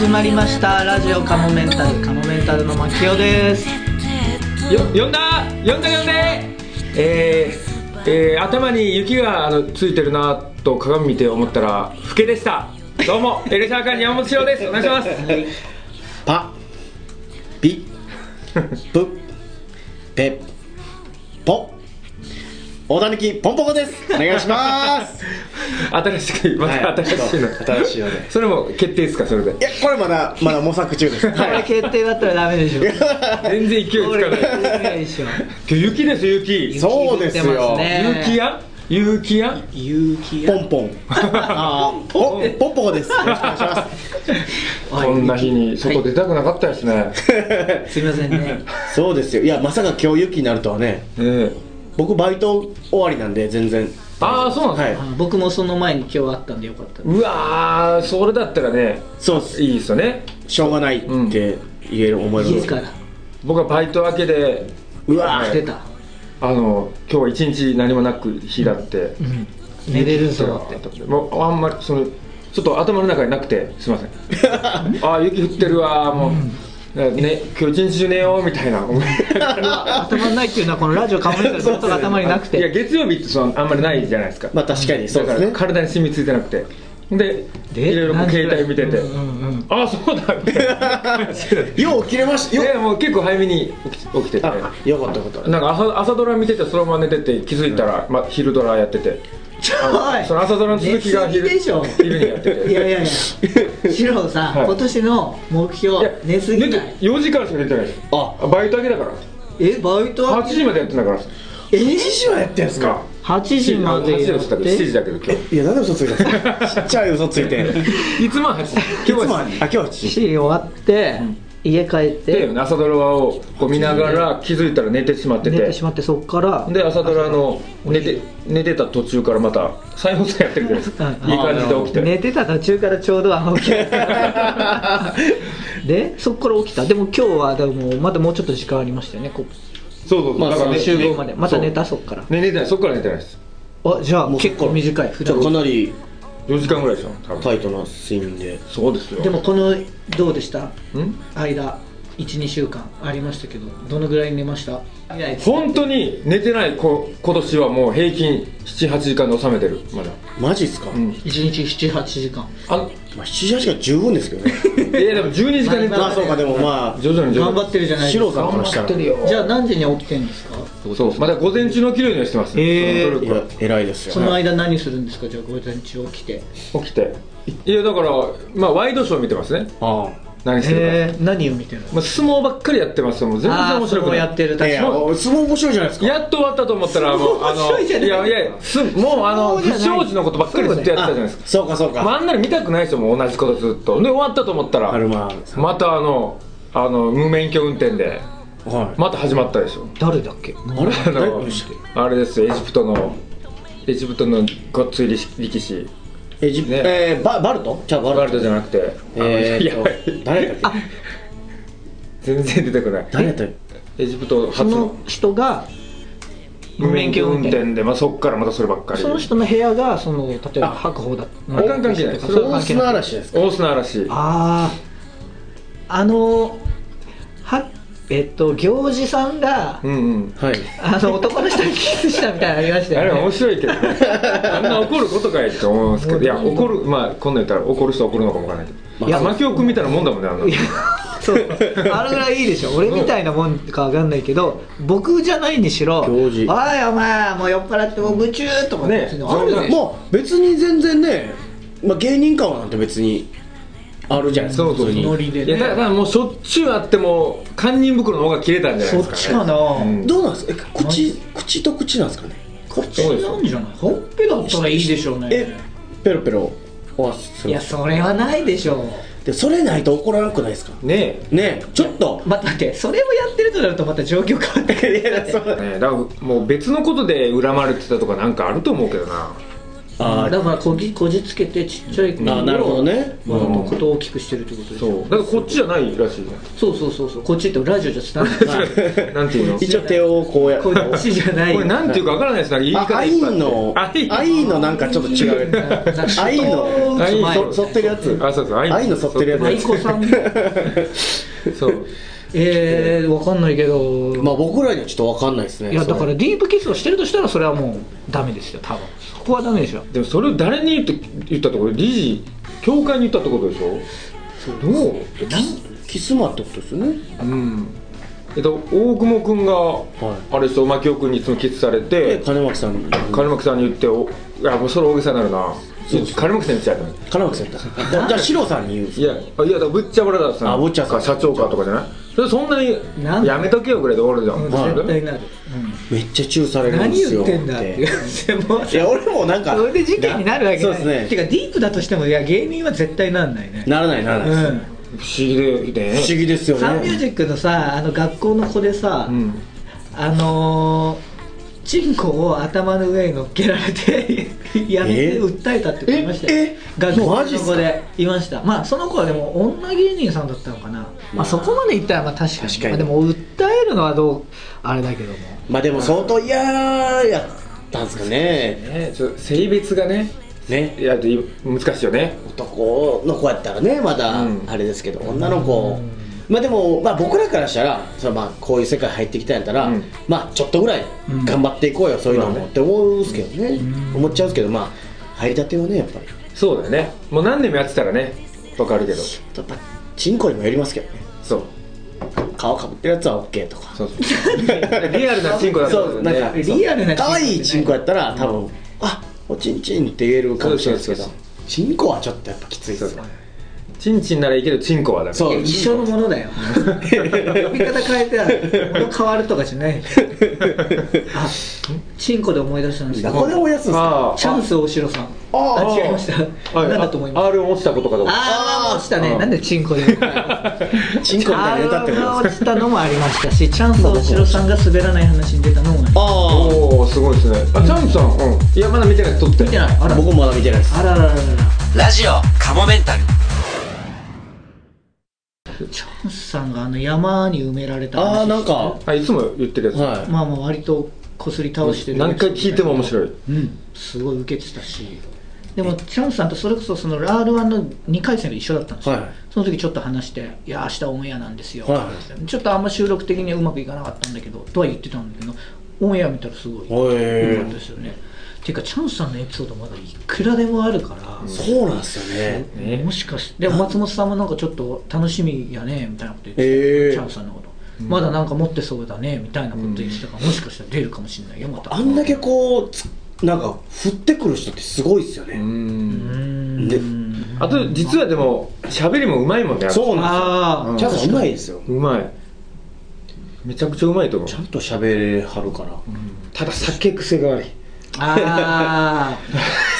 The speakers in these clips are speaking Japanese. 始まりました。ラジオカモメンタル、カモメンタルの牧雄です。呼んで、頭に雪がついてるなと鏡見て思ったらフケでした。どうもエルシャーカーに山本翔です。お願いします。はい、パピプペポ大谷木ポンポコです。お願いします。新しく、また新しいので。それも決定ですか？それで。いや、これまだ模索中です。これ決定だったらダメでしょ。全然勢いつかない。雪です、雪。そうですよ、雪やポンポンポンポコです。よろしくお願いします。こんな日に外出たくなかったですね。すいませんね。そうですよ。いや、まさか今日雪になるとはね。僕バイト終わりなんで全然。ああ、そうなんですか。はい、僕もその前に今日あったんでよかったです。うわー、それだったらね、そうです。いいですよね。しょうがないって言える、思える。いいから。僕はバイト明けで、うわー、来てた。今日は一日何もなく日だって。寝れるんだって。もうあんまりそのちょっと頭の中になくてすみません。ああ、雪降ってるわー、もう。ね、今日一日中寝ようみたいな頭にないっていうのはこのラジオかもめんたるずっと頭になくて。いや、月曜日ってそのあんまりないじゃないですか。まあ確かにそうですね。体に染みついてなくて、でいろいろ携帯見てて、ああそうだみたいな。よう起きれましたよ。いや、もう結構早めに起きててよかったよかった。なんか朝ドラ見ててそのまま寝てて気づいたら昼ドラやってて、その朝ドラの続きが昼にやってて。いやいやいや、シローさん、今年の目標、寝すぎない。4時間しか寝てないです。あ、バイト明けだから。え、バイト明け8時までやってんだから。8時はやってんすか？8時までやって。7時だけど今日。いや、なんで嘘ついたの？ちっちゃい嘘ついて。いつもは8時、今日は7時終わって家帰って朝ドラを見ながら気づいたら寝てしまってて、寝てしまって、そっからで朝ドラの寝てた途中からまた再放送やってるじゃないですか。いい感じで起きて、寝てた途中からちょうど起きて、でそっから起きた。でも今日はでもまだもうちょっと時間ありましたよね。そうだから集合までまた寝た。そっから寝てない。そっから寝てないです。あ、じゃあ結構短い。じゃあかなり4時間ぐらいでしょ。タイトな睡眠で。そうですよ。でもこのどうでした間 1,2 週間ありましたけど、どのぐらい寝ました？本当に寝てない。今年はもう平均 7,8 時間で収めてる。まだマジっすか？1日 7,8 時間。あ、 7,8 時間十分ですけどね。いやでも12時間寝てる。あ、そうか。でもまあ徐々に頑張ってるじゃないですか。シロさんからしたら。じゃあ何時に起きてるんですか？そう、まだ午前中の起きるようにはしてます。偉いですよ。その間何するんですか？じゃあ午前中起きて。いやだからまあワイドショー見てますね。ああ。何してるか。何を見てるの？まあ相撲ばっかりやってます。もう全然面白くない。相撲やってる。確かに。相撲面白いじゃないですか。やっと終わったと思ったらもういやもう不祥事のことばっかりずっとやってたじゃないですか。そうかそうか。まああんなの見たくない人も同じことずっと。で終わったと思ったらまた無免許運転で。また始まったでしょ。誰だっけ？あれですよ、エジプトのごっつい力士。バルト？じゃあバルトじゃなくて誰だっけ？全然出てこない。誰だったっけ？エジプト初の人が無免許運転で、そっからまたそればっかり。その人の部屋が例えば白鵬だ。関係ない。大砂嵐ですか？大砂嵐。ああ、行司さんが男の人にキスしたみたいなのありましたよね。あれ面白いけどね。あんな怒ることかいって思うんですけど。いや、怒る、まあこんなん言ったら怒る人は怒るのかもわからないけど、牧雄君みたいなもんだもんね。そう、あれぐらいいいでしょ。俺みたいなもんかわかんないけど、僕じゃないにしろ、おいお前もう酔っ払ってもう夢中とかね。もう別に全然ね、芸人感はなんて別にあるじゃないですか。ノリでね。だからもうしょっちゅうあっても堪忍袋の方が切れたんじゃないですか。そっちかな。どうなんですか？口と口なんですかね。口なんじゃない？ほっぺだったらいいでしょうね。え、ペロペロ。いや、それはないでしょう。でそれないと怒らなくないですか？ねえねえ、ちょっと待って、それをやってるとなるとまた状況変わってくる。だからもう別のことで恨まれてたとかなんかあると思うけどな。あだからこじつけてちっちゃいのをことを大きくしてるってことでしょ、うん、そうだからこっちじゃないらしいじゃん。そうこっちってラジオじゃ伝わらないていうの一応手をこうやってこっちじゃないこれなんていうかわからないですから言い方いっぱいアイのなんかちょっと違うアイのそってるやつアイのそってるやつアイコさんそうわかんないけど、まあ僕らにはちょっとわかんないですね。いやだからディープキスをしてるとしたらそれはもうダメですよ。多分そこはダメでしょ。でもそれを誰に言ったところ、理事協会に言ったってことでしょ。そうどうキスマってことですよね。うん。大雲くんが、はい、あれですよ、牧雄くんにいつもキスされて、金巻さんに言っていやもうそれ大げさになるな。金巻さんに言っちゃう。金巻さん言った。じゃあシロさんに言うんですか。いやだからブッチャブラザーズさん。あブッチャさん社長かとかじゃない。そんなにやめとけよぐらいで終わるじゃん。絶対なる、うん、めっちゃチューされるんですよ。何言ってんだっていや俺もなんかそれで事件になるわけない。そうですね。てかディープだとしてもいや芸人は絶対なんないね。ならない、うん、不思議ですよね。サンミュージックのさ学校の子でさ、うん、チンコを頭の上に乗っけられてやめて訴えたって言いましたよ。学校の子でいました。まあその子はでも女芸人さんだったのかな。まあそこまで言ったらまあ確かに、まあ、でも訴えるのはどうあれだけども。まあでも相当嫌やったんですかね。性別がねいや難しいよね。男の子やったらねまだあれですけど、うん、女の子。うんまあでもまあ僕らからしたらそまあこういう世界入ってきたんやったら、うん、まあちょっとぐらい頑張っていこうよ、うん、そういうのも、うん、って思うんですけどね、うん、思っちゃうんですけどまあ入りたてはねやっぱりそうだよね。もう何年もやってたらねわかるけどやっぱチンコにもよりますけどね。そう顔かぶってるやつは OK とかそうリアルなチンコだったんですよね。リアルな可愛いチンコやったら多分、うん、あおちんちんって言えるかもしれないですけどチンコはちょっとやっぱきついですよね。チンチンならいいけどチンコはダメ。そう一緒のものだよ呼び方変えてあるもの変わるとかじゃないあチンコで思い出したんですけどこれ思い出すんですか。チャンス大城さんあ違いました何だと思います。 R 落ちたことかと思った。 R 落ちたね。なんでチンコでチンコみたいなネタってことですか。 R 落ちたのもありましたしチャンス大城さんが滑らない話に出たのもありました。おーすごいですね。あチャンスさん、うん、いやまだ見てない。撮って見てない。あら僕もまだ見てないです。あららららラジオカモメンタルチャンスさんが山に埋められた話なんかいつも言ってるやつ、はい、まあ割とこすり倒してる何回聞いても面白い、うん、すごい受けてたしでもチャンスさんとそれこそその R1 の2回戦が一緒だったんですよ、はい、その時ちょっと話していや明日オンエアなんですよ、はい、ちょっとあんま収録的にはうまくいかなかったんだけどとは言ってたんだけどオンエア見たらすごい良かったですよね。てかチャンスさんのエピソードまだいくらでもあるからそうなんですよね。もしかしてでも松本さんもなんかちょっと楽しみやねみたいなこと言ってた、チャンスさんのこと、うん、まだなんか持ってそうだねみたいなこと言ってたから、うん、もしかしたら出るかもしれないよまた。あんだけこうなんか振ってくる人ってすごいですよね。うんであと実はでも喋りもうまいもんね。そうなんですよ。チャンスさんうまいですよ。うまいめちゃくちゃうまいと思う。ちゃんと喋れはるから、うん、ただ酒癖が悪いあ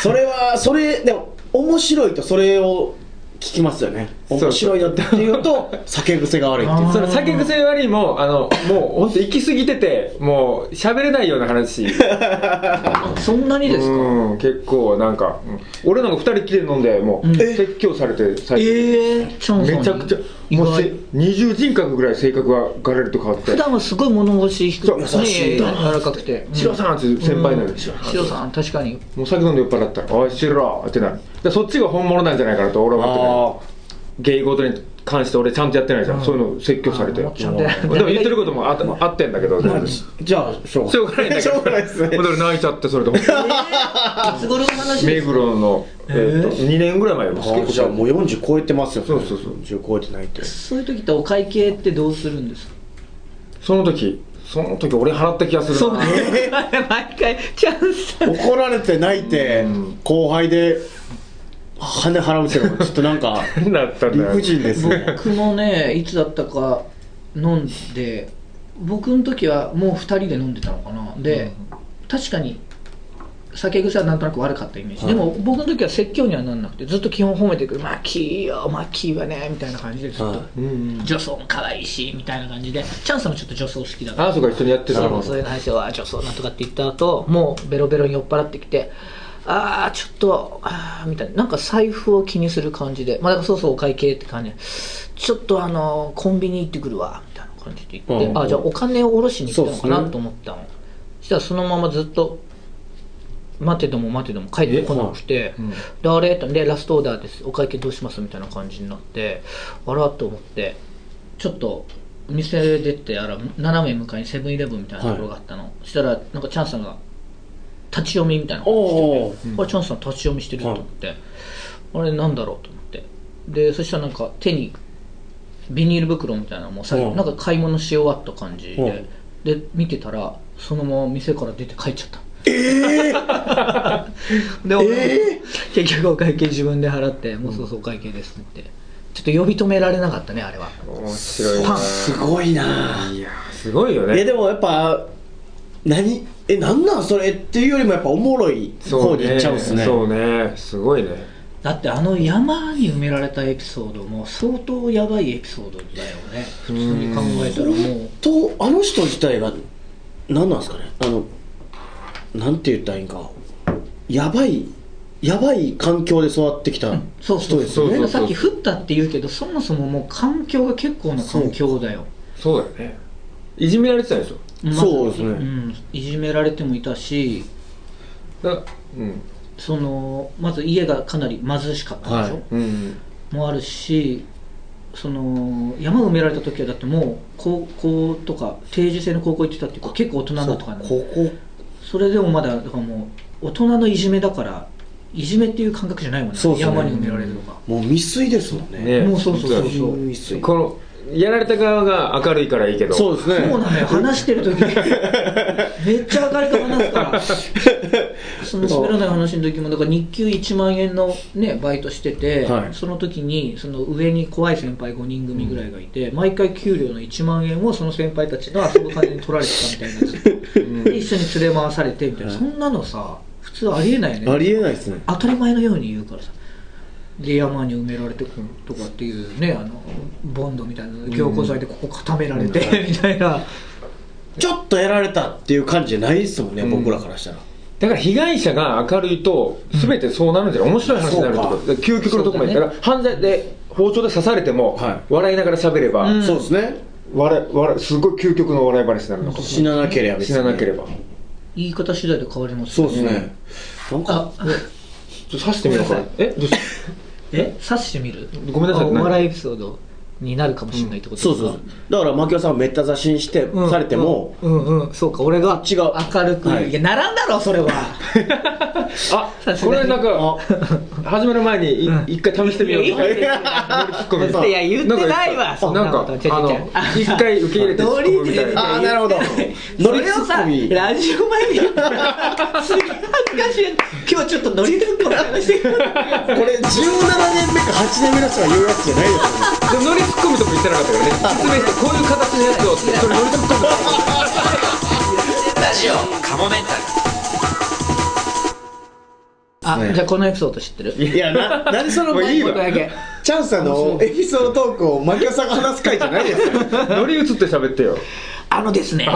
それはそれでも面白いとそれを聞きますよね。面白いなって言うと酒癖が悪いっていうその酒癖悪いももうほんと行き過ぎててもう喋れないような話そんなにですか。うん結構なんか、うん、俺なんか2人きりで飲んでもう説教されて最近めちゃくちゃもう二重人格ぐらい性格がガラリと変わって普段はすごい物腰低くて柔らかくて「シロさん」って先輩になるでしょ。シロさん確かにもう酒飲んで酔っ払ったら「おいシロ」ってなる。そっちが本物なんじゃないかなと俺は思ってる。芸事に関して俺ちゃんとやってないじゃん、うん、そういうの説教されてちゃんとでも言ってることもあってんだけどじゃあしょうがないんだけどしょうがないですね。俺泣いちゃってそれでもいつ頃の話ですか。目黒の2年ぐらい前ですけどじゃあもう40超えてますよ、ね、そう40超えてないってそういう時ってお会計ってどうするんですか。その時俺払った気がするな。そうね毎回チャンス怒られて泣いて、うん、後輩で金払うってのはちょっとなんか理不尽ですね。僕もねいつだったか飲んで僕の時はもう2人で飲んでたのかなで、うん、確かに酒癖はなんとなく悪かったイメージ、はい、でも僕の時は説教にはなんなくてずっと基本褒めてくるマッキーよマッキーはねみたいな感じでずっと、はいうん、女装も可愛いしみたいな感じでチャンスもちょっと女装好きだからあそうか一緒にやってるからそういう話は女装なんとかって言った後もうベロベロに酔っ払ってきてあーちょっとあみたいな、なんか財布を気にする感じで、まあ、だからそうそうお会計って感じで、ちょっとコンビニ行ってくるわみたいな感じで行って、うん、あじゃあお金を下ろしに行ったのかなと思ったの、ね、したらそのままずっと待ってても待ってても帰ってこなくて、うん、であれでラストオーダーですお会計どうしますみたいな感じになって、あらと思ってちょっとお店出て、あら斜め向かいにセブンイレブンみたいなところがあったの、はい、そしたらなんかチャンさんが立ち読みみたいなことしてて、これチャンさん立ち読みしてると思って、うん、あれなんだろうと思って、でそしたらなんか手にビニール袋みたいなのもさ、うん、なんか買い物し終わった感じで、うん、で見てたらそのまま店から出て帰っちゃった。で結局お会計自分で払って、もうそうそうお会計ですって、うん、ちょっと呼び止められなかったねあれは。面白いな。すごいな。いやすごいよね。でもやっぱ何なんなんそれっていうよりもやっぱおもろい方に行っちゃうんですね。そうね。すごいね。だって山に埋められたエピソードも相当やばいエピソードだよね。普通に考えたらもう。とあの人自体が何なんですかね。なんて言ったらいいんか。やばい環境で育ってきた人ですよね。さっき降ったって言うけど、そもそももう環境が結構な環境だよ。そうだよね。いじめられてたでしょ、まあ、そうですね、うん、いじめられてもいたしだ、うん、そのまず家がかなり貧しかったでしょ、はいうんうん、もあるし、その山を埋められた時はだってもう高校とか定時制の高校行ってたっていうか、結構大人だとかね。それでもまだ、 だからもう大人のいじめだから、いじめっていう感覚じゃないもんね。そうそう山に埋められるのがもう未遂ですもんね。もうそうそうそうそう未遂。このやられた側が明るいからいいけど。そうですね。そうなのよ。話してる時めっちゃ明るく話すからその滑らない話の時もだから日給1万円のねバイトしてて、はい、その時にその上に怖い先輩5人組ぐらいがいて、うん、毎回給料の1万円をその先輩たちの遊ぶ金に取られてたみたいなやつ、うん、で一緒に連れ回されてみたいな、はい、そんなのさ普通ありえないよね。ありえないですね。当たり前のように言うからさ。で山に埋められてくとかっていうね、ボンドみたいな凝固剤でここ固められて、うん、みたいなちょっとやられたっていう感じじゃないですもんね、うん、僕らからしたら。だから被害者が明るいと全てそうなるんじゃない、うん、面白い話になるとか究極のとこまでいったら、ね、犯罪で包丁で刺されても、はい、笑いながら喋れば、うん、そうですね。すごい究極の笑い話になるのか。死ななければ、ね、死ななければ言い方次第で変わりますよね。そうですね。なんかちょっと刺してみようかな。どう刺してみる。ごめんなさい。お笑いエピソードになるかもしれないってことですか、うん、そうそうだから牧野さんをめった刺しにして、うん、されてもうんうん、うん、そうか俺が違う明るく、はい、いやならんだろそれはあこれなんか始める前に一回試してみようといや言ってないわそんなこと。なんか一回受け入れてツッコミみたいな。あなるほどそれをさラジオ前に言ったらすげえ恥ずかしい。今日ちょっとノリツッコミ話してこれ17年目か8年目の人が言うやつじゃないですよね。ツッコミとも言ってなかったからね。説明してこういう形のやつをってそれ乗り込むことラジオカモメンタル。あ、ね、じゃあこのエピソード知ってる？いや何そのもういいわ。チャンさんのエピソードトークをマキオさんが話す回じゃないですよ。乗り移って喋ってよ。ですね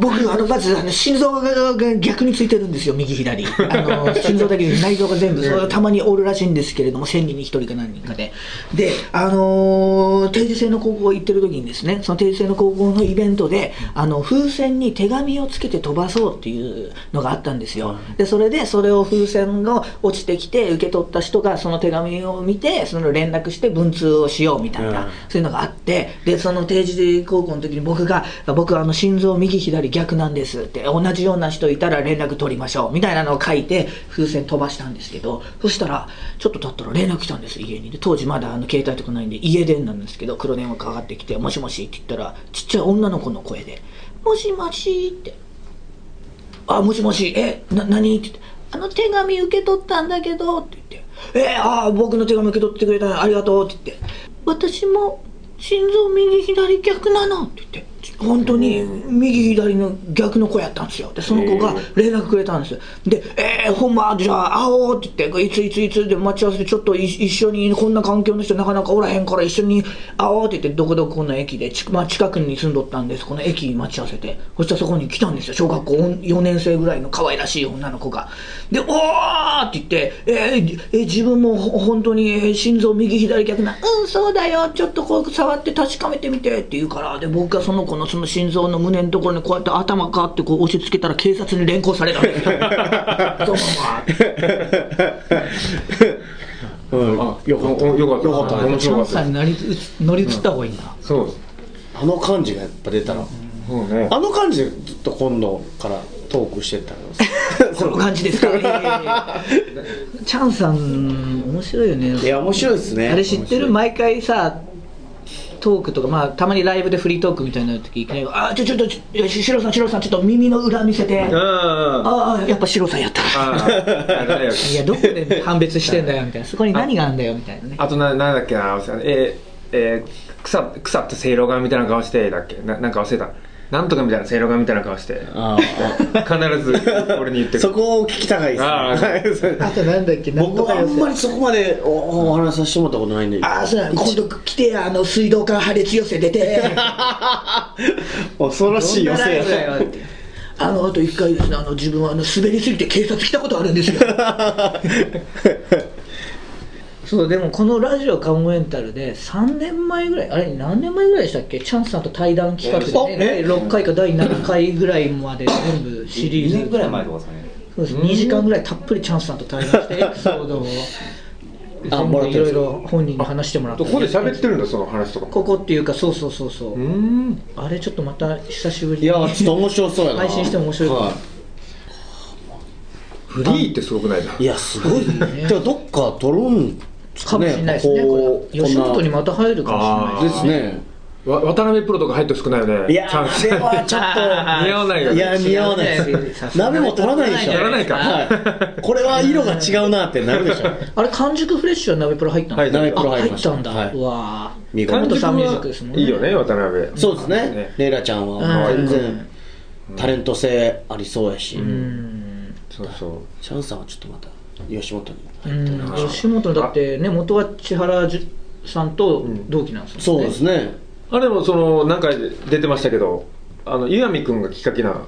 僕まず心臓が逆についてるんですよ右左心臓だけで内臓が全部それはたまにおるらしいんですけれども1000人に1人か何人かで定時制の高校行ってる時にですねその定時制の高校のイベントで風船に手紙をつけて飛ばそうっていうのがあったんですよ。でそれを風船が落ちてきて受け取った人がその手紙を見てその連絡して文通をしようみたいな、うん、そういうのがあってでその定時高校の時に僕は心臓右左逆なんですって同じような人いたら連絡取りましょうみたいなのを書いて風船飛ばしたんですけどそしたらちょっと経ったら連絡来たんです家に。で当時まだ携帯とかないんで家電なんですけど黒電話かかってきてもしもしって言ったらちっちゃい女の子の声でもしもしってあもしもし何って言って手紙受け取ったんだけどって言って僕の手紙受け取ってくれたありがとうって言って私も心臓右左逆なのって言って本当に右左の逆の子やったんですよ。でその子が連絡くれたんですよ。でほんまじゃあ会おうって言って、いついついつで待ち合わせでちょっと一緒に、こんな環境の人なかなかおらへんから一緒に会おうって言って、どこどこの駅でまあ、近くに住んどったんです。この駅に待ち合わせて、そしたらそこに来たんですよ。小学校4年生ぐらいの可愛らしい女の子が。でおーって言って自分も本当に心臓右左逆な、うんそうだよちょっとこう触って確かめてみてって言うから、で僕がその子のその心臓の胸のところにこうやって頭かってこう押し付けたら、警察に連行されたんですよ。そうままよかったよかった。チャンさんに乗り移った方がいいな、うん、そうあの感じがやっぱ出たら、うんうん、あの感じでずっと今度からトークしてったらこの感じですかね。チャンさん面白いよね。いや面白いですね。あれ知ってる？毎回さトークとか、まあ、たまにライブでフリートークみたいな時いきなり「あちょっとシロさんシロさんちょっと耳の裏見せて」「ああやっぱシロさんやった」いやどこで判別してんだよみたいな、そこに何があんだよみたいなね。あと何だっけな、腐ったせいろがみたいな顔してだっけ、なんか忘れた、なんとかみたいなせいろがみたいな顔して必ず俺に言ってくる。そこを聞きたがいですね。あとなんだっけ、僕はあんまりそこまでお話させてもらったことないんだけど、ああそうや、今度来てあの水道管破裂寄せ出て恐ろしい寄せやあと一回ですね、自分は滑りすぎて警察来たことあるんですよ。そうでもこのラジオカモメンタルで3年前ぐらい、あれ何年前ぐらいでしたっけ、チャンスさんと対談企画で、ね、6回か第7回ぐらいまで全部シリーズ2年ぐらい前とかですかね。そうです、2時間ぐらいたっぷりチャンスさんと対談してエピソードをいろいろ本人に話してもらって、ここで喋ってるんだその話とか、ここっていうかそううーん、あれちょっとまた久しぶりに、いやちょっと面白そうやな、配信しても面白いから、はい、フリーってすごくないな。いやすごいね。じゃあどっか撮るんかもしれないですね。これ吉本にまた入るかもしれないですね。渡辺プロとか入ってほしくないよね。いやーそれはちょっと似合わないよね。いや似合わないです。鍋も取らないでしょ。取らないか、はい、これは色が違うなってなるでしょ。あれ完熟フレッシュは鍋プロ入ったんだ、はい、鍋プロ入ったんだ、はい、うわー完熟はいいよね渡辺。そうですね、レイラちゃんは全然タレント性ありそうやし、そうそうチャンさんはちょっとまた吉本に入ってる。吉本だってね、元は千原さんと同期なんですよね、うん、そうですね。あれもその何回出てましたけど、石見君がきっかけな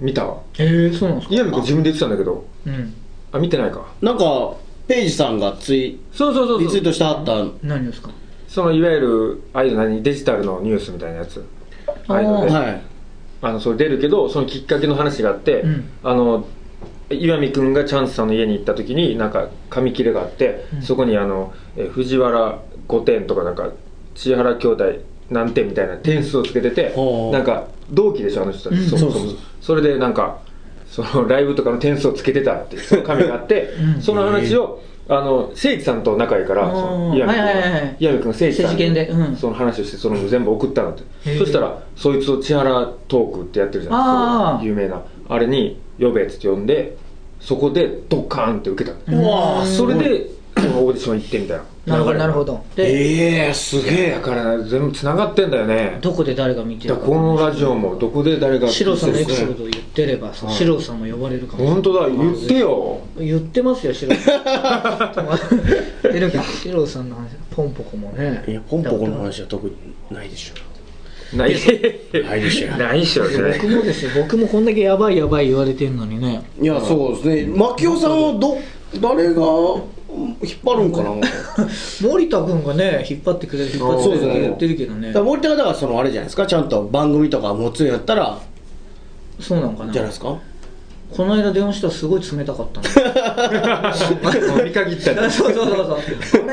見たわ。そうなんですか。石見君自分で言ってたんだけど、うん、あ見てないか。なんかペイジさんがリツイートしてはった。何ですかそのいわゆるああいう何デジタルのニュースみたいなやつ、ああいうので、はい、それ出るけど、そのきっかけの話があって、うん、岩見君がチャンスさんの家に行った時になんか紙切れがあって、うん、そこに藤原5点とかなんか千原兄弟何点みたいな点数をつけてて、うん、なんか同期でしょあの人たち、うん、そうそれでなんかそのライブとかの点数をつけてたっていうその紙があって、、うん、その話を誠一さんと仲いいから岩見君が誠一さんにその話をしてその全部送ったのって、そしたらそいつを千原トークってやってるじゃん有名なあれに呼べって呼んで、そこでドカーンって受けた。うわそれでこのオーディション行ってみたいな。なるほど。ですげえ。だから全部つながってんだよね。どこで誰が見てるか。このラジオもどこで誰が見てるか。シロさんのエピソードを言ってればさ、シロさんも呼ばれるかもしれない。本当だ。言ってよ。言ってますよシロさん。シロさんの話、ポンポコもね。いやポンポコの話は特にないでしょ。ないでしょ。僕もこんだけやばい言われてんのにね。いやそうですね。牧雄さんは誰が引っ張るんかな。森田君がね引っ張ってくれる言ってるけどね。森田がだからそのあれじゃないですか、ちゃんと番組とか持つんやったらそうなんかなじゃないですか。この間電話したらすごい冷たかったの。見限った。そう。あ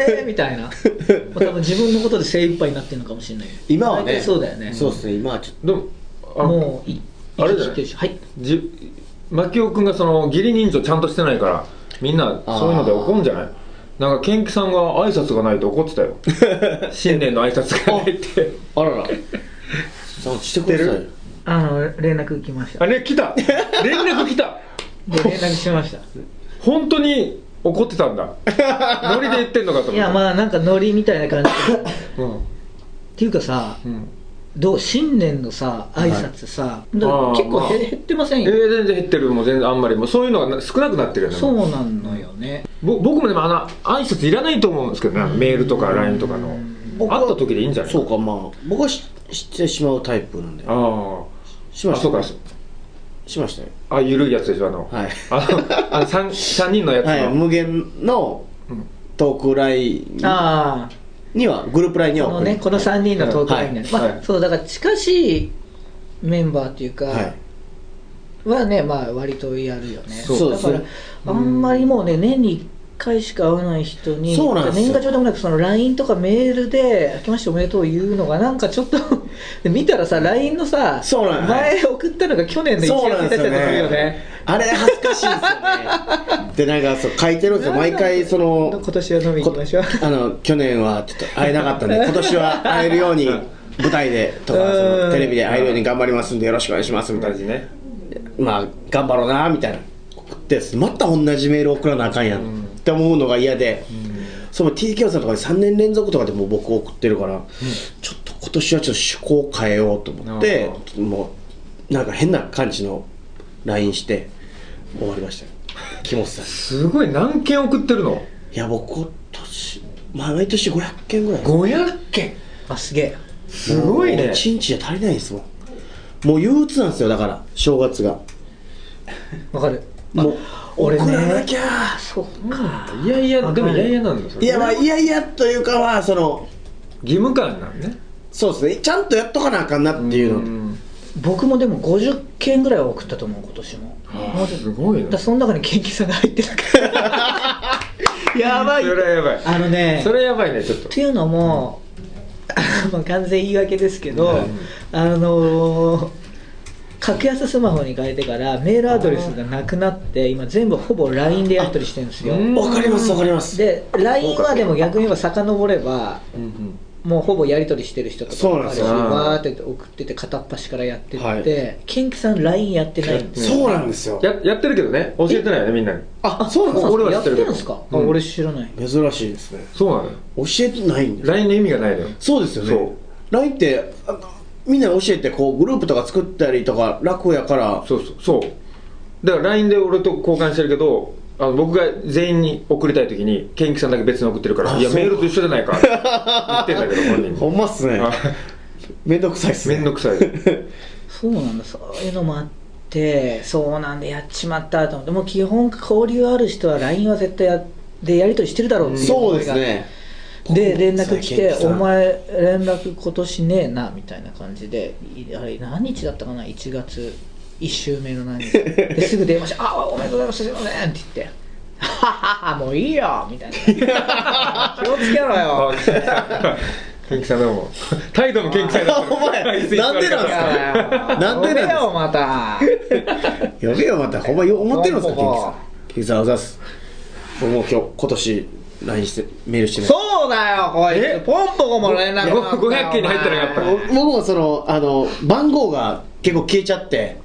れみたいな。多分自分のことで精一杯になってるのかもしれない。今はね。そうだよね。そうですね。今はちょっともうあれだよ。はい。マキオ君がその義理人情ちゃんとしてないからみんなそういうので怒るんじゃない？なんかケンキさんが挨拶がないと怒ってたよ。新年の挨拶がないって。あら。ちゃんとしてください。連絡来ました。連絡来た。で連絡しました。本当に怒ってたんだ。ノリで言ってんのかと思って。いやまあなんかノリみたいな感じで。うん。っていうかさ、うん、新年のさ挨拶さ、はい、だから結構、まあ、減ってませんよ、全然減ってる、もう全然あんまりもうそういうのが少なくなってるよね。そうなんのよね。僕もでも挨拶いらないと思うんですけどね、メールとか LINE とかの会った時でいいんじゃないか。そうか、まあ僕はしてしまうタイプなんで。ああ、しました。あ、そうか、しましたよ。あ、ゆるいやつでしょ、はい、3人のやつの、はい、無限のトークラインには、グループラインにはこのね、この3人のトークラインに、はい、まあ、はい、そうだから近しいメンバーというか、はい、はね、まあ割とやるよね。そうだからあんまりもうね、年に1回しか会わない人に、そうなんですよ、年賀状でもなく、その LINE とかメールで明けましておめでとう言うのがなんかちょっと見たらさ、 LINE のさ、前送ったのが去年の1月1日だったんですよね。あれ恥ずかしいですよねでなんかそう書いてるんですよ、毎回。その今年は飲み行きましょう去年はちょっと会えなかったんで今年は会えるように舞台でとかそのテレビで会えるように頑張りますんでよろしくお願いしますみたいな、ね、まあ頑張ろうなみたいなで、また同じメール送らなあかんやん、うん、って思うのが嫌で、うん、その TKO さんとかで3年連続とかでもう僕送ってるから、うん、ちょっと今年はちょっと趣向を変えようと思って、もうなんか変な感じの LINE して終わりましたよ、木本さん。すごい、何件送ってるの？いや、僕今年、毎年500件ぐらい。500件？あ、すげえ。すごいね。1日じゃ足りないですもん。もう憂鬱なんですよ、だから正月が。わかる。もう俺ね、送らなきゃ。そうか、いやいや、でもいやいやなんですよ。いや、まあいやいやというかはその義務感なんね。そうですね、ちゃんとやっとかなあかんなっていうの。僕もでも50件ぐらいは送ったと思う、今年も。あ、すごいね。だその中に元気さんが入ってたからやばい、それはやばい。それはやばいね、ちょっと。っていうのも、まあ完全言い訳ですけど、格安スマホに変えてからメールアドレスがなくなって、今全部ほぼ LINE でやり取りしてるんですよ。わかります、わかります。で LINE はでも逆に言えば遡れば、もうほぼやり取りしてる人とかもあるし、わーって送ってて片っ端からやってって、はい、ケンキさん LINE やってないんですよ。そうなんですよ。やってるけどね、教えてないよね、みんなに。あ、そうなんですか。俺はやってるけど。やってるんですか、うん、俺知らない。珍しいですね。そうなの、教えてないんです。 LINE の意味がないのよ。そうですよね。 LINE ってみんな教えて、こうグループとか作ったりとか楽やから。そうそうそう、だから LINE で俺と交換してるけど、僕が全員に送りたいときにケンキさんだけ別に送ってるから、いやメールと一緒じゃないか言ってんだけど本人に。ほんまっすね。めんどくさいっすね。めんどくさいそうなんだ、そういうのもあって、そうなんでやっちまったと思って、もう基本交流ある人は LINE は絶対でやり取りしてるだろうっていう思いが。そうですね。で連絡来て、お前連絡今年ねえなみたいな感じで、あれ何日だったかな、1月1週目の何日ですぐ電話して「あ、おめでとうございます、すいません」って言って「ははは、もういいよ」みたいな「気をつけろよ」元気さん、どうも態度も元気さんだった。お前なんでなんすか、なんでなんですか。呼べよまた呼べよまた。ほんま思ってるんですか、元気さん。おざす。僕も今年LINE してメールしてない。そうだよ、こいつポンポコも連絡なかったよ。500件に入ってる。やっぱり僕もその番号が結構消えちゃって、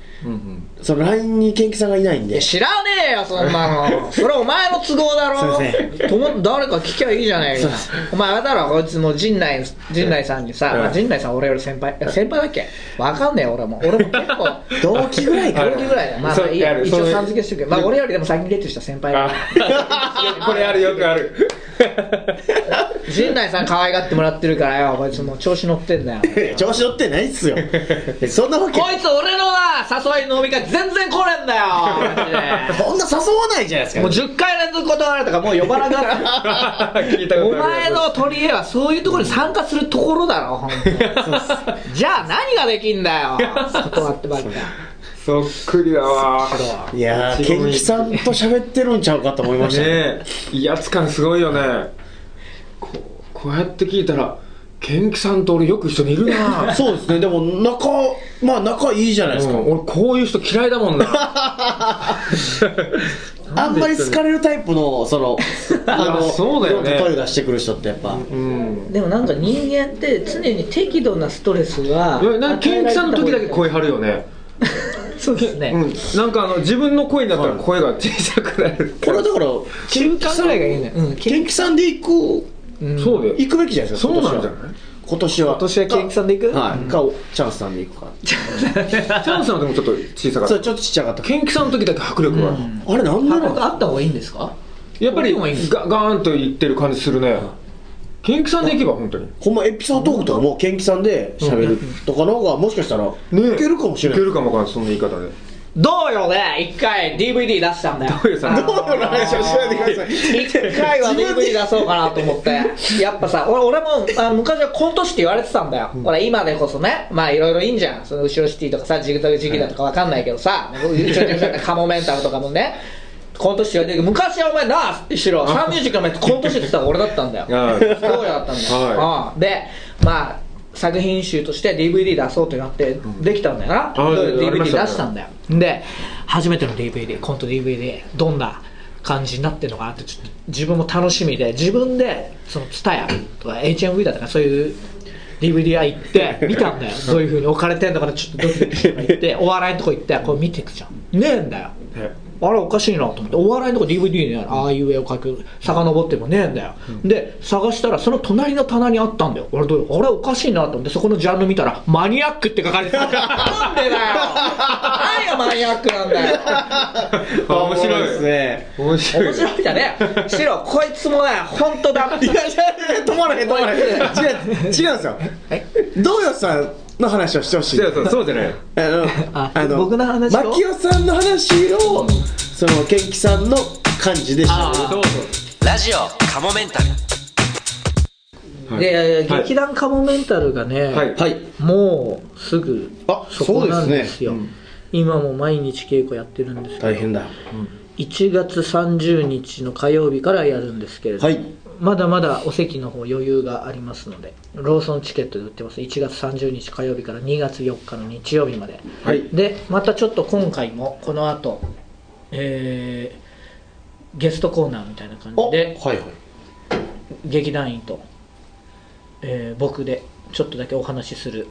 その LINE にケンキさんがいないんで。知らねえよそんなのそれお前の都合だろ。誰か聞きゃいいじゃないか。お前だろ、こいつも陣内さんにさ、陣内さん俺より先輩だっけ、わかんねえ。俺も結構同期ぐらいか、同期ぐらいだ。まあ一応さん付けしてるけど、まあ俺よりでも先にデートした先輩が。これある、よくある。陣内さん可愛がってもらってるからよ、こいつもう調子乗ってんだよ。調子乗ってないっすよそんなわけ。こいつ俺の誘いの飲み会全然来れんだよそんな誘わないじゃないですか、ね、もう10回連続断られたからもう呼ばなかったお前の取り柄はそういうところに参加するところだろ本当じゃあ何ができんだよ断ってばっかり。そっくりだわ。いやー、ケンキさんと喋ってるんちゃうかと思いました ね威圧感すごいよね。こうやって聞いたらケンキさんと俺よく一緒にいるなそうですね。でも仲いいじゃないですか、俺こういう人嫌いだもんなあんまり好かれるタイプのそうだよね、声出してくる人ってやっぱ。でもなんか人間って常に適度なストレスは。ケンキさんの時だけ声張るよね。そうですね、なんか自分の声になったら声が小さくなる。これだから中間ぐらいがいいね。ケンキさんで行くべきじゃないですか。そうなんじゃない。今年はケーキさんで行く、はい、かチャンスさんで行くかチャンスさんでもちょっと小さかったそうちょっとちっちゃかったケーキさんの時だけ迫力が、うん、あれなんだろう迫力あった方がいいんですかやっぱりガーンといってる感じするね、うんケンキさんで行けば本当にほんまエピソードトークとかもケンキさんで喋るとかの方がもしかしたらいけるかもしれない、ね、いけるかもかなその言い方でどうよね一回 DVD 出したんだよどうよさどうよの話をしないでください一回は DVD 出そうかなと思ってやっぱさ俺も昔はコント師って言われてたんだよ、うん、俺今でこそねまあいろいろいいんじゃんその後ろシティとかさジグザグジギだとかわかんないけどさ、はい、カモメンタルとかもねコント師って言われてる昔はお前なしろサンミュージックの前ってコント師って言ったの俺だったんだよすごいだったんだよ、はい、でまあ作品集として DVD 出そうってなってできたんだよな、うん、DVD 出したんだよ、ね、で初めての DVD コント DVD どんな感じになってるのかなってちょっと自分も楽しみで自分でその TSUTAYA とか HMV だとかそういうDVD 屋行って見たんだよどういう風に置かれてんのかなちょっとドキドキとか行ってお笑いのとこ行ってこう見ていくじゃんねえんだよあれおかしいなと思ってお笑いのとこ DVD にああいう絵を描く遡ってもねえんだよ、うん、で探したらその隣の棚にあったんだよ俺どうあれおかしいなと思ってそこのジャンル見たらマニアックって書かれてたなんでだよ何がマニアックなんだよ面白いですね面白いじゃねえシロこいつもね本当だいや止まらへん止まらへん違うんですよどうよさの話をしてほしいそうじゃない僕の話をマキオさんの話をそのケンキさんの感じでしたラジオカモメンタルで、はい、劇団カモメンタルがね、はいはい、もうすぐそこなんですよです、ねうん、今も毎日稽古やってるんですけど大変だ、うん、1月30日の火曜日からやるんですけれども、はいまだまだお席の方余裕がありますのでローソンチケットで売ってます1月30日火曜日から2月4日の日曜日まで、はい、でまたちょっと今回もこの後、ゲストコーナーみたいな感じで、はいはい、劇団員と、僕でちょっとだけお話しする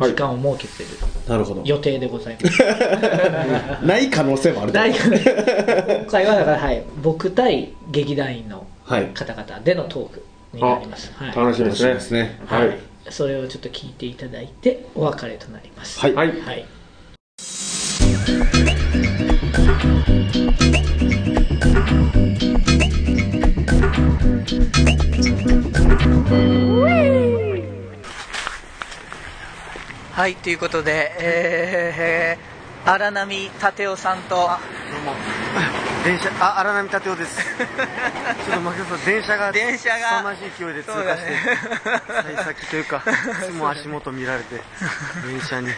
時間を設けてる予定でございます、はい、ない可能性もあると思う今回はだから、はい、僕対劇団員の方々でのトークになります、はい、楽しみですね、はいはい、それをちょっと聞いていただいてお別れとなりますはい、はいはい、はい、ということで、荒波立夫さんとどうも荒波立夫ですちょっとマキオさん電車が凄まじい勢いで通過して、ね、幸先というかいつも足元見られて、ね、電車に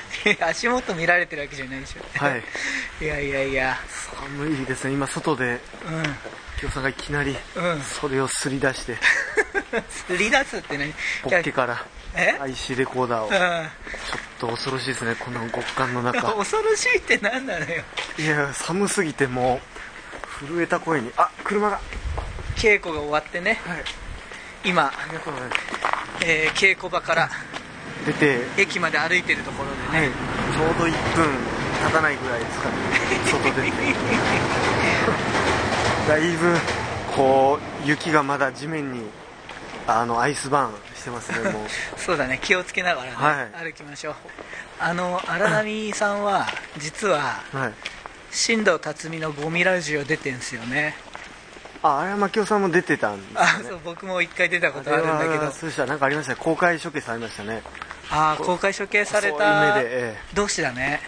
足元見られてるわけじゃないでしょはいいやいやいや寒いですね今外で、うん、マキオさんがいきなりそれをすり出してすり出すって何ポッケからIC レコーダーを、うん、ちょっと恐ろしいですねこの極寒の中恐ろしいって何なのよいや寒すぎてもう震えた声に車が稽古が終わってね、はい、今稽古場から出て駅まで歩いてるところでね、はい、ちょうど1分経たないぐらいですかね外でだいぶこう雪がまだ地面にアイスバーンしてますねもうそうだね気をつけながらね、はい、歩きましょう荒波さんは実は、はい新藤辰巳のゴミラジオ出てんすよねあれはマキオさんも出てたんですよ、ね、そう僕も一回出たことあるんだけどそうしたらなんかありましたね公開処刑されましたね公開処刑された同士だね、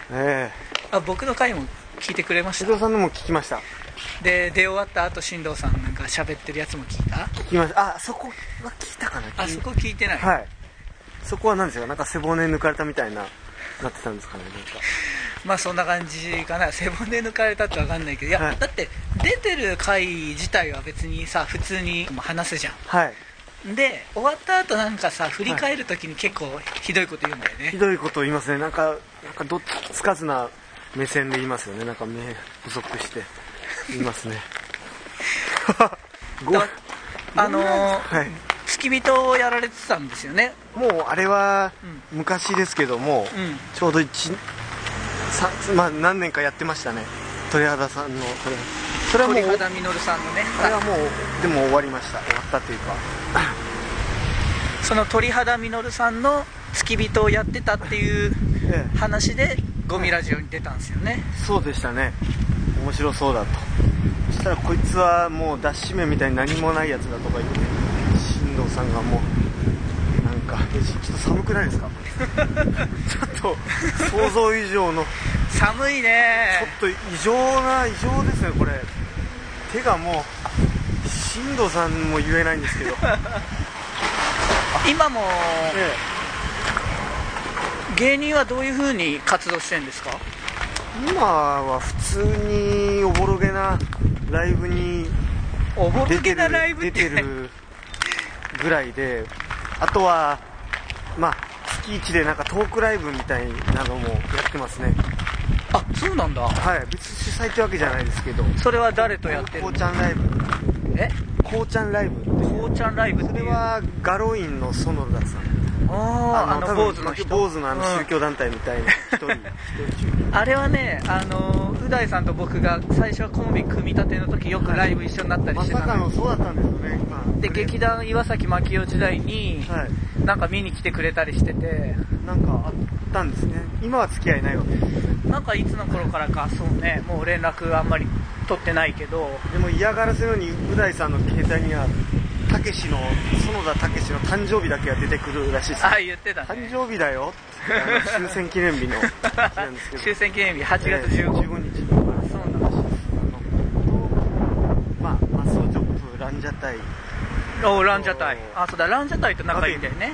僕の回も聞いてくれました新藤さんのも聞きましたで出終わった後新藤さんなんか喋ってるやつも聞いた聞きましたそこは聞いたかなそこ聞いてない、はい、そこは何ですかなんか背骨抜かれたみたいななってたんですかねなんかまあそんな感じかな背骨抜かれたって分かんないけどいや、はい、だって出てる回自体は別にさ普通に話すじゃん、はい、で終わった後なんかさ振り返るときに結構ひどいこと言うんだよね、はい、ひどいこと言いますねなんかどっちつかずな目線で言いますよねなんか目細くして言いますねはい付き人をやられてたんですよねもうあれは昔ですけども、うん、ちょうどまあ、何年かやってましたね鳥肌さんのそれはもう鳥肌実さんのねあれはもうでも終わりました終わったというかその鳥肌実さんの付き人をやってたっていう話でゴミラジオに出たんですよね。そうでしたね。面白そうだと。そしたらこいつはもう脱脂麺みたいに何もないやつだとか言って、進藤さんがもうなんかちょっと寒くないですかちょっと想像以上の寒いね。ちょっと異常ですねこれ。手がもう進藤さんも言えないんですけど今も、芸人はどういう風に活動してるんですか？今は普通におぼろげなライブに出てるぐらいで、あとはまあ月1でなんかトークライブみたいなのもやってますね。あ、そうなんだ。はい、別に主催ってわけじゃないですけど。それは誰とやってるの？こうちゃんライブ。こうちゃんライブっていう。こうちゃんライブっていう。それはガロインの園田さん。あの坊主の人。坊主のあの宗教団体みたいな人に。あれはね、う大さんと僕が最初はコンビ組み立ての時よくライブ一緒になったりしてた。まさかのそうだったんですよね。で劇団岩崎牧陽時代に、なんか見に来てくれたりしてて。なんかあったんですね。今は付き合いないわけです。なんかいつの頃からか、そうね、もう連絡あんまり取ってないけど、でも嫌がらせのようにう大さんの携帯にはたけしの、園田たけしの誕生日だけが出てくるらしいです。あ、言ってたね。誕生日だよって終戦記念日の日なんですけど終戦記念日8月15日。そうなんです。マスオチョップ、ランジャタイ。お、ランジャタイ。あ、そうだ、ランジャタイと仲いいんだよね。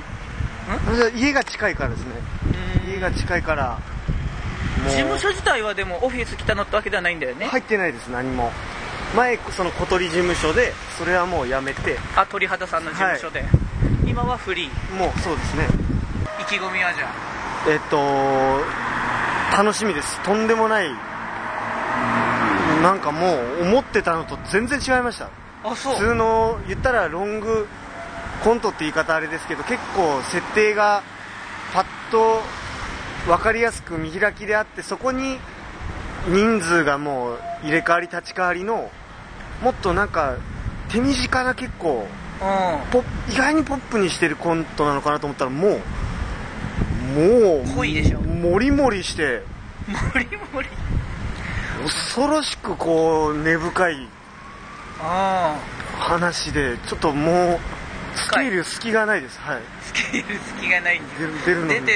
家が近いからですね。家が近いから。事務所自体はでもオフィス来たのってわけではないんだよね。入ってないです、何も。前その小鳥事務所で、それはもうやめて、あ、鳥肌さんの事務所で、今はフリー。もうそうですね。意気込みはじゃあ楽しみです。とんでもない、なんかもう思ってたのと全然違いました。あ、そう。普通の言ったらロングコントって言い方あれですけど、結構設定がパッと分かりやすく見開きであって、そこに人数がもう入れ替わり立ち替わりの、もっとなんか手短な、結構、意外にポップにしてるコントなのかなと思ったら、もう濃いでしょ。モリモリしてモリモリ恐ろしくこう根深い話で、ちょっともうスケール隙がないです。はい、スケール隙がないんです。出てるんだもん。はい、うん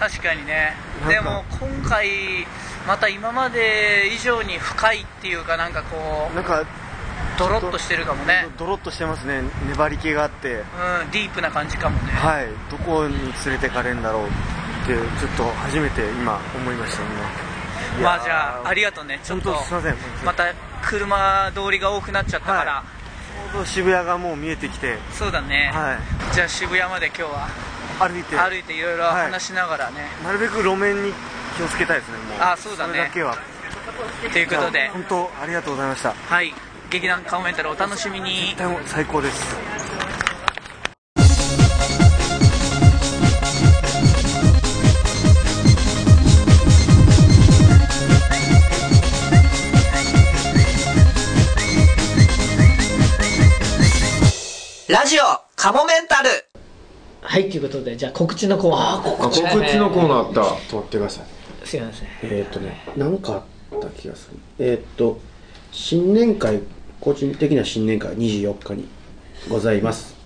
確かにね。でも今回また今まで以上に深いっていうか、なんかこう、なんかドロッとしてるかもね。ドロッとしてますね。粘り気があって、ディープな感じかもね。はい。どこに連れてかれるんだろうってちょっと初めて今思いましたね。まあじゃあありがとうね。ちょっとすいません。また車通りが多くなっちゃったから、ちょうど渋谷がもう見えてきて。そうだね。はい。じゃあ渋谷まで今日は。歩いていろいろ話しながらね、なるべく路面に気をつけたいですね。もうあ、そうだね。それだけはということで、本当ありがとうございました。はい、劇団カモメンタルお楽しみに。絶対も最高です。ラジオカモメンタル。はい、ということで、じゃあ告知のコーナー。告知のコーナーあった。ちょっと待ってください。すいません。なんかあった気がする。新年会、個人的な新年会は24日にございます。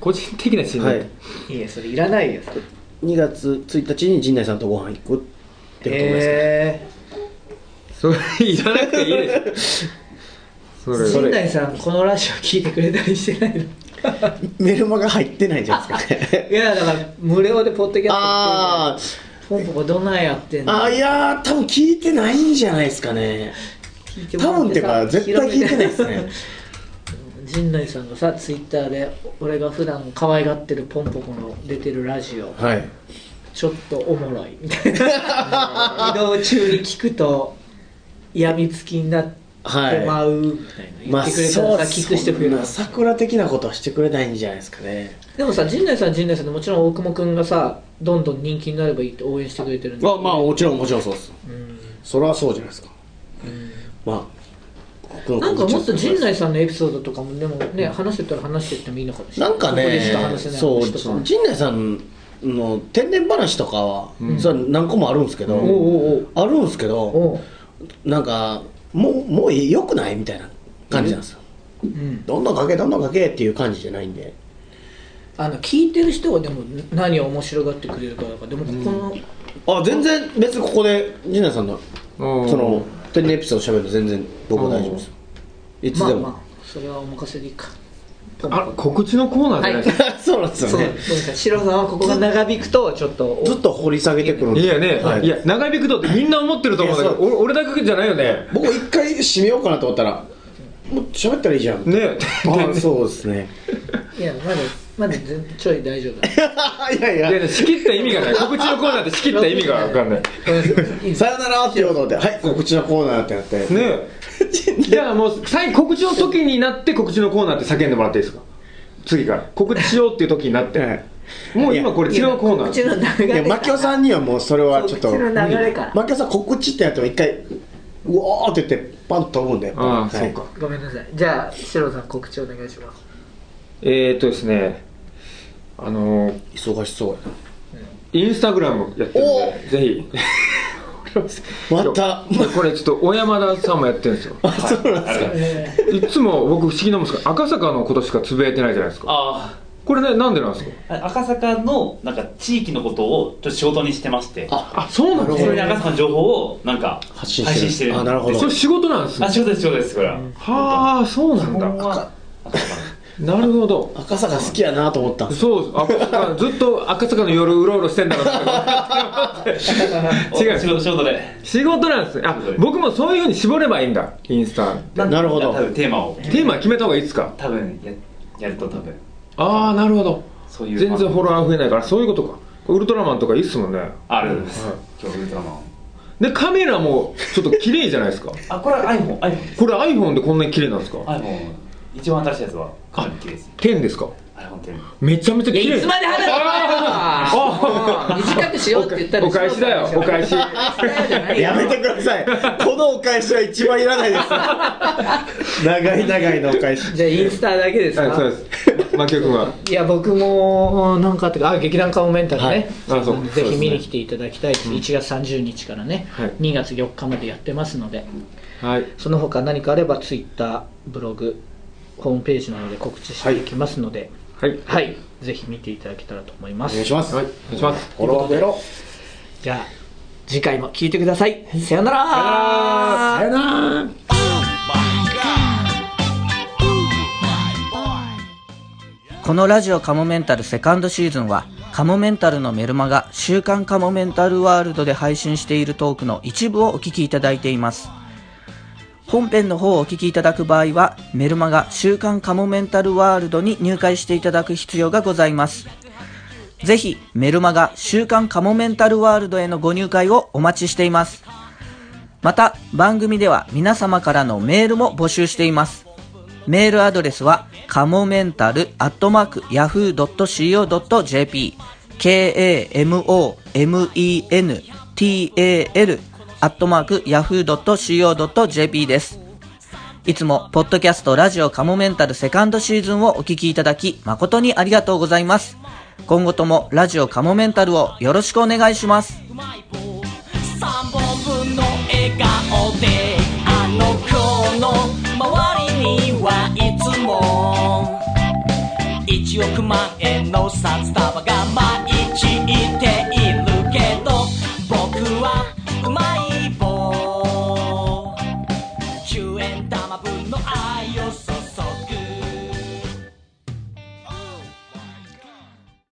個人的な新年会、いや、それいらないよ。2月1日に陣内さんとご飯行くってことですね。それいらなくていいでしょ陣内さん、このラジオ聞いてくれたりしてないのメルマが入ってないじゃないですかねいや、だから無料でポッドキャストやってるんで、ポンポコどんなんやってんの。いやー、多分聞いてないんじゃないですかね。聞いて多分ってか、絶対聞いてないですね陣内さんがさ、ツイッターで俺が普段可愛がってるポンポコの出てるラジオ、ちょっとおもろいみたいな移動中に聞くと病みつきになってまうみたいな言ってくれたらさ、聞くしてくれる。桜的なことはしてくれないんじゃないですかね。でもさ、陣内さんでもちろん大久保くんがさ、どんどん人気になればいいって応援してくれてるんで。まあもちろんそうです。それはそうじゃないですか。まあなんかもっと陣内さんのエピソードとかもでもね、うん、話せたら話してってもいいのかもしれない。なんかね、そう陣内さんの天然話とかは、うん、それ何個もあるんですけど、うん、あるんですけど、うん、なんかもう良くないみたいな感じなんですよ、うん、どんどんかけっていう感じじゃないんで、聞いてる人はでも何を面白がってくれるかだから、でもこの、うん、全然別にここで陣内さんのその天然エピソード喋るの全然僕は大丈夫ですよ。いつでも。まあまあそれはお任せでいいか。告知のコーナーじゃないですか、はい、そうなんですよね。シロさんはここが長引くとちょっとずっと掘り下げてくるんで、いやね、はい、いや長引くとってみんな思ってると思うんだけど、俺だけじゃないよね。僕一回締めようかなと思ったらもう喋ったらいいじゃんね。あ、そうですね。いやまだちょい大丈夫だ。いやいや、いや仕切った意味がない。告知のコーナーって仕切った意味が分かんないさよならって言おうと思ってはい告知のコーナーってなってね。じゃあもう告知の時になって告知のコーナーって叫んでもらっていいですか。次から告知しようっていう時になって、はい、もう今これ違うコーナー。マキオさんにはもうそれはちょっとマキオさん告知ってやっても一回うおーって言ってパンと飛ぶんで。ああ、そうか、ごめんなさい。じゃあシロさん告知お願いします。ですね、忙しそうやな。インスタグラムやってるんでぜひまたこれちょっと小山田さんもやってるんですよ。あ、そうなんですか、いつも僕不思議なもんですが赤坂のことしかつぶやいてないじゃないですか。あ、これね、なんでなんですか。赤坂のなんか地域のことをちょっと仕事にしてまして。あ、そうなんですか。それに赤坂の情報をなんか発信してる。あ、なるほど。それ仕事なんですね。あ、仕事ですこれは。はあ、そうなんだ。赤坂なるほど。赤坂好きやなと思ったんです。そう、赤坂ずっと赤坂の夜うろうろしてんだから違う、仕事で仕事なんです。あ、僕もそういう風に絞ればいいんだ、インスタ。なるほど。多分テーマ決めた方がいいですか。多分やると多分。ああ、なるほど。そういう全然フォロワー増えないからそういうことか。ウルトラマンとかいいっすもんね。あるんです、はい、今日ウルトラマンで、カメラもちょっと綺麗じゃないですかあ、これ iPhone。 これ iPhone でこんなに綺麗なんですか。 iPhone 一番新しいやつはかなり綺麗です。10ですか。めちゃめちゃ綺麗。いつまで話すか。短くしようって言ったらお返しだよ。お返しやめてくださいこのお返しは一番いらないです長いのお返し。じゃあインスタだけですか。そうです。マキオ君は。いや、僕もなんかあってか、劇団カモメンタルね、はい、ぜひ見に来ていただきたいです。1月30日からね、はい、2月4日までやってますので、はい、その他何かあればツイッター、ブログ、ホームページなどで告知していきますので、はいはいはい、ぜひ見ていただけたらと思います。お願いします。はい、お願いします。フォローを出ろ。じゃあ次回も聞いてください。さよなら。さよなら。このラジオカモメンタルセカンドシーズンはカモメンタルのメルマガ週刊カモメンタルワールドで配信しているトークの一部をお聞きいただいています。本編の方をお聞きいただく場合はメルマガ週刊カモメンタルワールドに入会していただく必要がございます。ぜひメルマガ週刊カモメンタルワールドへのご入会をお待ちしています。また番組では皆様からのメールも募集しています。メールアドレスはカモメンタル@yahoo.co.jp KAMOMENTAL @yahoo.co.jp です。いつもポッドキャストラジオカモメンタルセカンドシーズンをお聞きいただき誠にありがとうございます。今後ともラジオカモメンタルをよろしくお願いします。3本分の笑顔であの子の周りにはいつも1億万円の札束